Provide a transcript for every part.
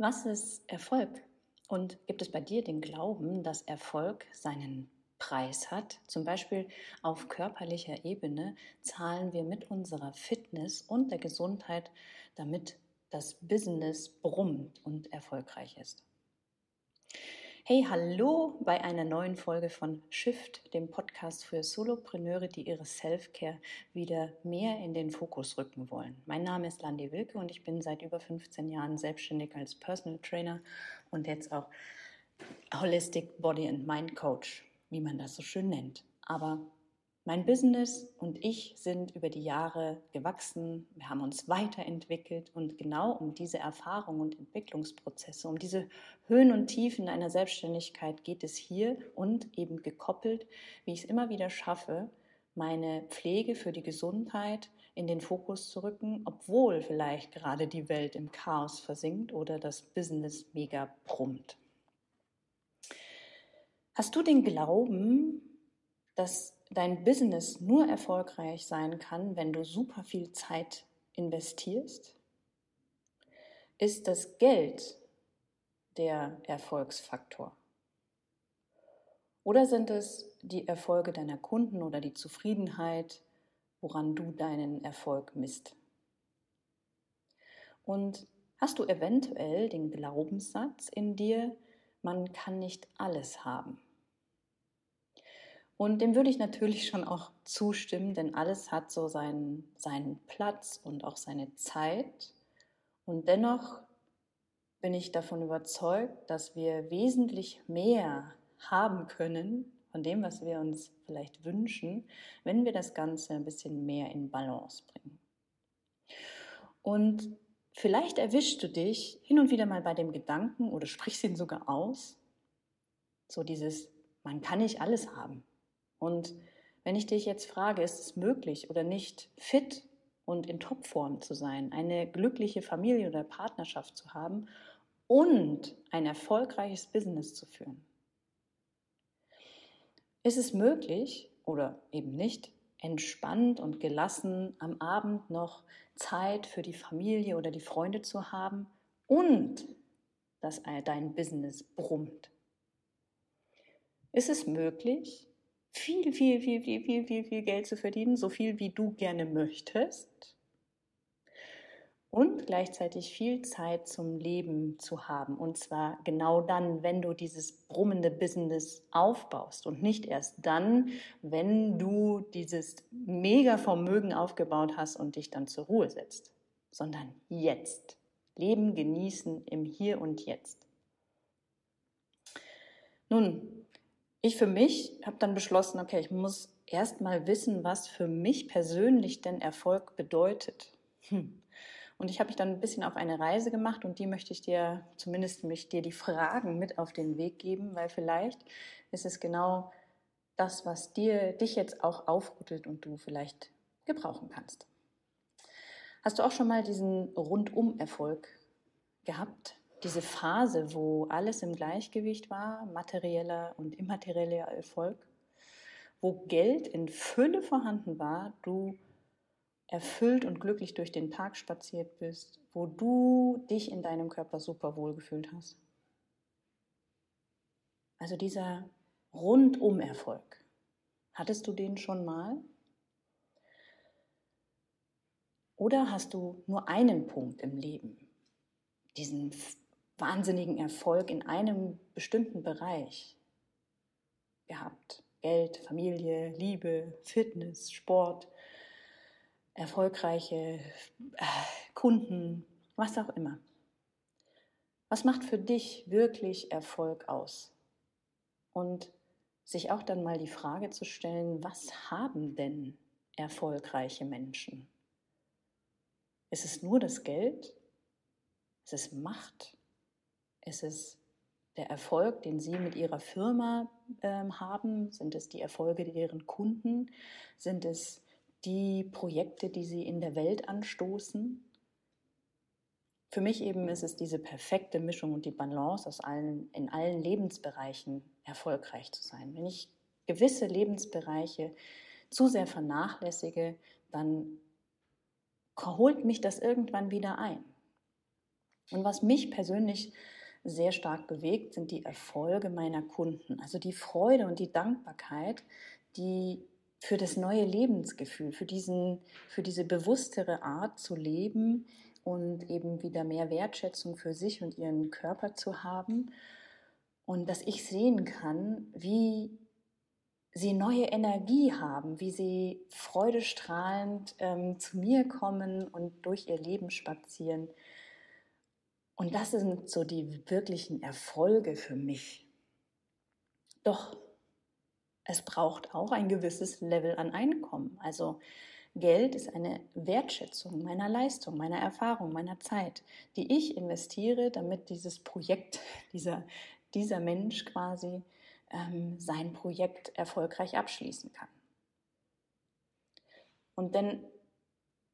Was ist Erfolg? Und gibt es bei dir den Glauben, dass Erfolg seinen Preis hat? Zum Beispiel auf körperlicher Ebene zahlen wir mit unserer Fitness und der Gesundheit, damit das Business brummt und erfolgreich ist. Hey, hallo bei einer neuen Folge von SHIFT, dem Podcast für Solopreneure, die ihre Selfcare wieder mehr in den Fokus rücken wollen. Mein Name ist Landi Wilke und ich bin seit über 15 Jahren selbstständig als Personal Trainer und jetzt auch Holistic Body and Mind Coach, wie man das so schön nennt. Aber mein Business und ich sind über die Jahre gewachsen, wir haben uns weiterentwickelt und genau um diese Erfahrungen und Entwicklungsprozesse, um diese Höhen und Tiefen einer Selbstständigkeit geht es hier und eben gekoppelt, wie ich es immer wieder schaffe, meine Pflege für die Gesundheit in den Fokus zu rücken, obwohl vielleicht gerade die Welt im Chaos versinkt oder das Business mega brummt. Hast du den Glauben, dass dein Business nur erfolgreich sein kann, wenn du super viel Zeit investierst? Ist das Geld der Erfolgsfaktor? Oder sind es die Erfolge deiner Kunden oder die Zufriedenheit, woran du deinen Erfolg misst? Und hast du eventuell den Glaubenssatz in dir, man kann nicht alles haben? Und dem würde ich natürlich schon auch zustimmen, denn alles hat so seinen Platz und auch seine Zeit. Und dennoch bin ich davon überzeugt, dass wir wesentlich mehr haben können von dem, was wir uns vielleicht wünschen, wenn wir das Ganze ein bisschen mehr in Balance bringen. Und vielleicht erwischst du dich hin und wieder mal bei dem Gedanken oder sprichst ihn sogar aus, so dieses, man kann nicht alles haben. Und wenn ich dich jetzt frage, ist es möglich oder nicht, fit und in Topform zu sein, eine glückliche Familie oder Partnerschaft zu haben und ein erfolgreiches Business zu führen? Ist es möglich oder eben nicht, entspannt und gelassen am Abend noch Zeit für die Familie oder die Freunde zu haben und dass dein Business brummt? Ist es möglich, viel Geld zu verdienen, so viel wie du gerne möchtest und gleichzeitig viel Zeit zum Leben zu haben und zwar genau dann, wenn du dieses brummende Business aufbaust und nicht erst dann, wenn du dieses Mega-Vermögen aufgebaut hast und dich dann zur Ruhe setzt, sondern jetzt. Leben genießen im Hier und Jetzt. Nun, ich für mich habe dann beschlossen, okay, ich muss erst mal wissen, was für mich persönlich denn Erfolg bedeutet. Und ich habe mich dann ein bisschen auf eine Reise gemacht und die möchte ich dir, zumindest dir die Fragen mit auf den Weg geben, weil vielleicht ist es genau das, was dich jetzt auch aufrüttelt und du vielleicht gebrauchen kannst. Hast du auch schon mal diesen Rundum-Erfolg gehabt? Diese Phase, wo alles im Gleichgewicht war, materieller und immaterieller Erfolg, wo Geld in Fülle vorhanden war, du erfüllt und glücklich durch den Tag spaziert bist, wo du dich in deinem Körper super wohl gefühlt hast. Also dieser Rundum-Erfolg, hattest du den schon mal? Oder hast du nur einen Punkt im Leben, diesen wahnsinnigen Erfolg in einem bestimmten Bereich gehabt. Geld, Familie, Liebe, Fitness, Sport, erfolgreiche Kunden, was auch immer. Was macht für dich wirklich Erfolg aus? Und sich auch dann mal die Frage zu stellen, was haben denn erfolgreiche Menschen? Ist es nur das Geld? Ist es Macht? Ist es der Erfolg, den sie mit ihrer Firma haben? Sind es die Erfolge deren Kunden? Sind es die Projekte, die sie in der Welt anstoßen? Für mich eben ist es diese perfekte Mischung und die Balance, in allen Lebensbereichen erfolgreich zu sein. Wenn ich gewisse Lebensbereiche zu sehr vernachlässige, dann holt mich das irgendwann wieder ein. Und was mich persönlich sehr stark bewegt, sind die Erfolge meiner Kunden. Also die Freude und die Dankbarkeit, die für das neue Lebensgefühl, für diese bewusstere Art zu leben und eben wieder mehr Wertschätzung für sich und ihren Körper zu haben. Und dass ich sehen kann, wie sie neue Energie haben, wie sie freudestrahlend zu mir kommen und durch ihr Leben spazieren. Und das sind so die wirklichen Erfolge für mich. Doch es braucht auch ein gewisses Level an Einkommen. Also Geld ist eine Wertschätzung meiner Leistung, meiner Erfahrung, meiner Zeit, die ich investiere, damit dieses Projekt, dieser Mensch quasi sein Projekt erfolgreich abschließen kann. Und denn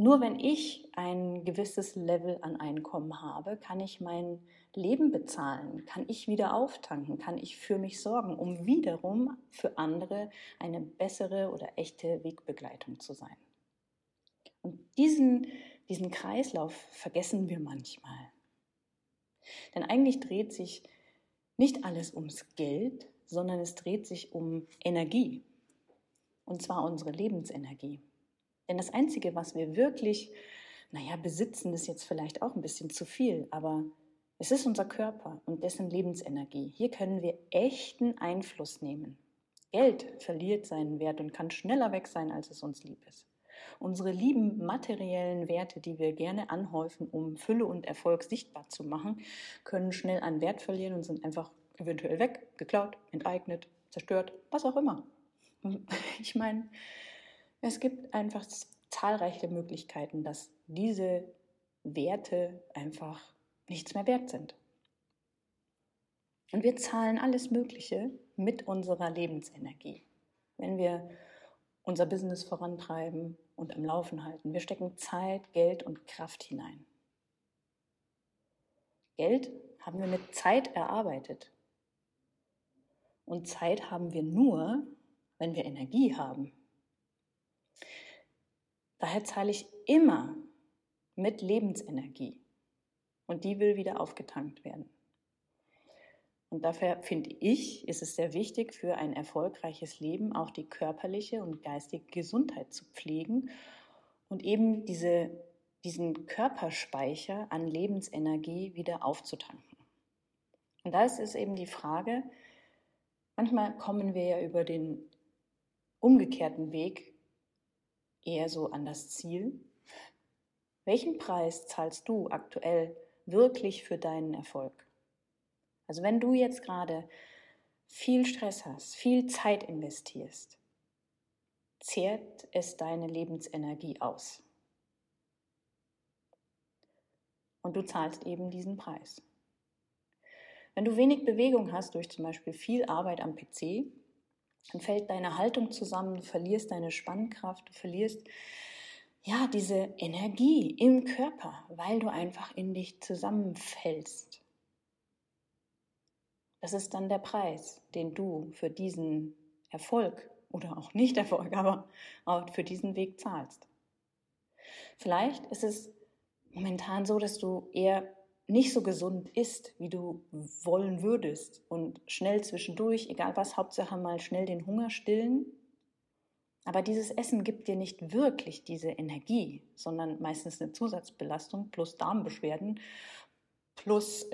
nur wenn ich ein gewisses Level an Einkommen habe, kann ich mein Leben bezahlen, kann ich wieder auftanken, kann ich für mich sorgen, um wiederum für andere eine bessere oder echte Wegbegleitung zu sein. Und diesen Kreislauf vergessen wir manchmal. Denn eigentlich dreht sich nicht alles ums Geld, sondern es dreht sich um Energie. Und zwar unsere Lebensenergie. Denn das Einzige, was wir wirklich, besitzen, ist jetzt vielleicht auch ein bisschen zu viel, aber es ist unser Körper und dessen Lebensenergie. Hier können wir echten Einfluss nehmen. Geld verliert seinen Wert und kann schneller weg sein, als es uns lieb ist. Unsere lieben materiellen Werte, die wir gerne anhäufen, um Fülle und Erfolg sichtbar zu machen, können schnell an Wert verlieren und sind einfach eventuell weg, geklaut, enteignet, zerstört, was auch immer. Ich meine, es gibt einfach zahlreiche Möglichkeiten, dass diese Werte einfach nichts mehr wert sind. Und wir zahlen alles Mögliche mit unserer Lebensenergie, wenn wir unser Business vorantreiben und am Laufen halten. Wir stecken Zeit, Geld und Kraft hinein. Geld haben wir mit Zeit erarbeitet. Und Zeit haben wir nur, wenn wir Energie haben. Daher zahle ich immer mit Lebensenergie und die will wieder aufgetankt werden. Und dafür, finde ich, ist es sehr wichtig, für ein erfolgreiches Leben auch die körperliche und geistige Gesundheit zu pflegen und eben diesen Körperspeicher an Lebensenergie wieder aufzutanken. Und da ist eben die Frage, manchmal kommen wir ja über den umgekehrten Weg eher so an das Ziel. Welchen Preis zahlst du aktuell wirklich für deinen Erfolg? Also wenn du jetzt gerade viel Stress hast, viel Zeit investierst, zehrt es deine Lebensenergie aus. Und du zahlst eben diesen Preis. Wenn du wenig Bewegung hast, durch zum Beispiel viel Arbeit am PC, dann fällt deine Haltung zusammen, du verlierst deine Spannkraft, du verlierst diese Energie im Körper, weil du einfach in dich zusammenfällst. Das ist dann der Preis, den du für diesen Erfolg oder auch Nicht-Erfolg, aber auch für diesen Weg zahlst. Vielleicht ist es momentan so, dass du eher nicht so gesund isst, wie du wollen würdest und schnell zwischendurch, egal was, Hauptsache mal schnell den Hunger stillen. Aber dieses Essen gibt dir nicht wirklich diese Energie, sondern meistens eine Zusatzbelastung plus Darmbeschwerden plus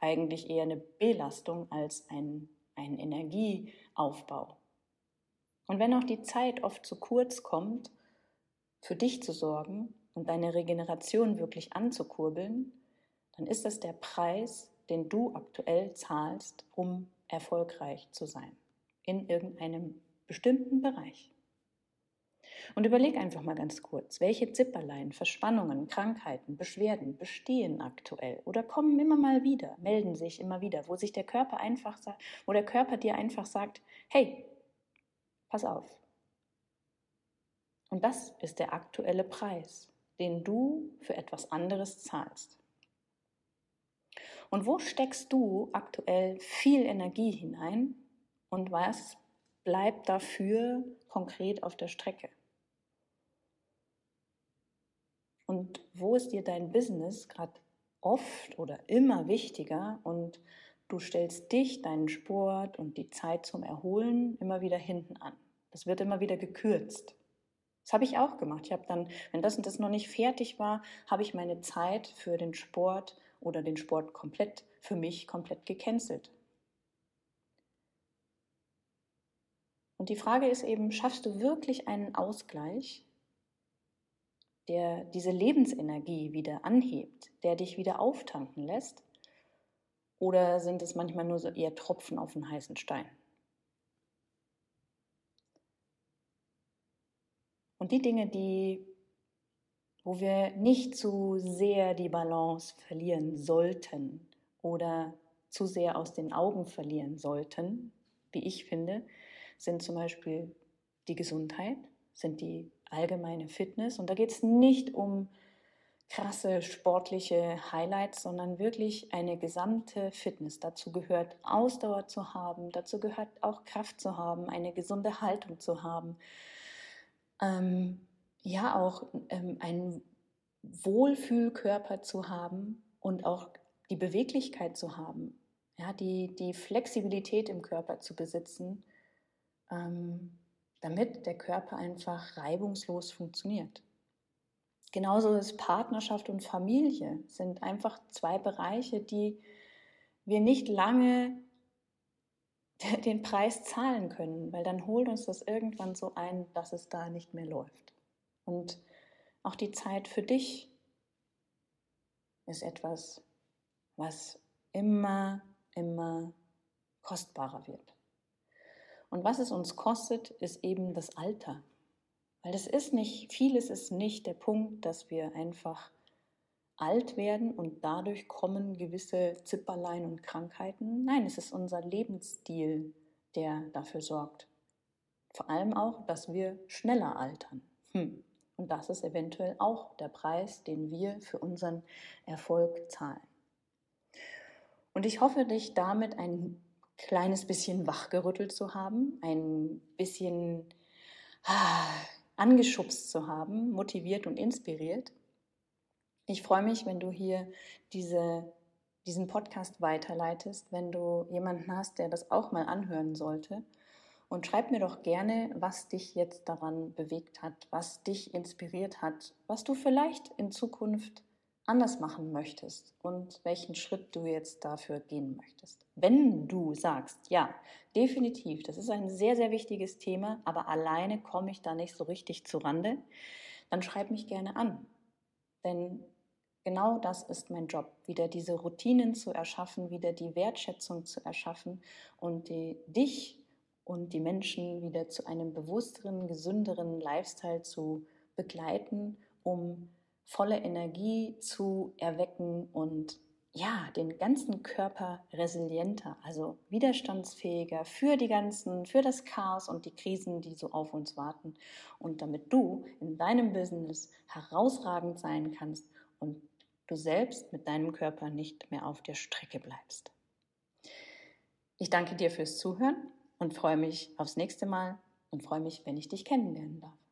eigentlich eher eine Belastung als ein Energieaufbau. Und wenn auch die Zeit oft zu kurz kommt, für dich zu sorgen und deine Regeneration wirklich anzukurbeln, dann ist das der Preis, den du aktuell zahlst, um erfolgreich zu sein in irgendeinem bestimmten Bereich. Und überleg einfach mal ganz kurz, welche Zipperlein, Verspannungen, Krankheiten, Beschwerden bestehen aktuell oder kommen immer mal wieder, melden sich immer wieder, wo der Körper dir einfach sagt, hey, pass auf. Und das ist der aktuelle Preis, den du für etwas anderes zahlst. Und wo steckst du aktuell viel Energie hinein und was bleibt dafür konkret auf der Strecke? Und wo ist dir dein Business gerade oft oder immer wichtiger und du stellst dich, deinen Sport und die Zeit zum Erholen immer wieder hinten an. Das wird immer wieder gekürzt. Das habe ich auch gemacht. Ich habe dann, wenn das und das noch nicht fertig war, habe ich meine Zeit für den Sport oder den Sport komplett, für mich komplett gecancelt. Und die Frage ist eben, schaffst du wirklich einen Ausgleich, der diese Lebensenergie wieder anhebt, der dich wieder auftanken lässt? Oder sind es manchmal nur so eher Tropfen auf den heißen Stein? Und die Dinge, wo wir nicht zu sehr die Balance verlieren sollten oder zu sehr aus den Augen verlieren sollten, wie ich finde, sind zum Beispiel die Gesundheit, sind die allgemeine Fitness. Und da geht es nicht um krasse sportliche Highlights, sondern wirklich eine gesamte Fitness. Dazu gehört Ausdauer zu haben, dazu gehört auch Kraft zu haben, eine gesunde Haltung zu haben. Einen Wohlfühlkörper zu haben und auch die Beweglichkeit zu haben, ja, die Flexibilität im Körper zu besitzen, damit der Körper einfach reibungslos funktioniert. Genauso ist Partnerschaft und Familie, sind einfach zwei Bereiche, die wir nicht lange den Preis zahlen können, weil dann holt uns das irgendwann so ein, dass es da nicht mehr läuft. Und auch die Zeit für dich ist etwas, was immer, immer kostbarer wird. Und was es uns kostet, ist eben das Alter. Weil das ist nicht, vieles ist nicht der Punkt, dass wir einfach alt werden und dadurch kommen gewisse Zipperlein und Krankheiten. Nein, es ist unser Lebensstil, der dafür sorgt. Vor allem auch, dass wir schneller altern. Und das ist eventuell auch der Preis, den wir für unseren Erfolg zahlen. Und ich hoffe, dich damit ein kleines bisschen wachgerüttelt zu haben, ein bisschen angeschubst zu haben, motiviert und inspiriert. Ich freue mich, wenn du hier diesen Podcast weiterleitest, wenn du jemanden hast, der das auch mal anhören sollte. Und schreib mir doch gerne, was dich jetzt daran bewegt hat, was dich inspiriert hat, was du vielleicht in Zukunft anders machen möchtest und welchen Schritt du jetzt dafür gehen möchtest. Wenn du sagst, ja, definitiv, das ist ein sehr, sehr wichtiges Thema, aber alleine komme ich da nicht so richtig zu Rande, dann schreib mich gerne an. Denn genau das ist mein Job, wieder diese Routinen zu erschaffen, wieder die Wertschätzung zu erschaffen und dich und die Menschen wieder zu einem bewussteren, gesünderen Lifestyle zu begleiten, um volle Energie zu erwecken und ja, den ganzen Körper resilienter, also widerstandsfähiger für das Chaos und die Krisen, die so auf uns warten. Und damit du in deinem Business herausragend sein kannst und du selbst mit deinem Körper nicht mehr auf der Strecke bleibst. Ich danke dir fürs Zuhören und freue mich aufs nächste Mal und freue mich, wenn ich dich kennenlernen darf.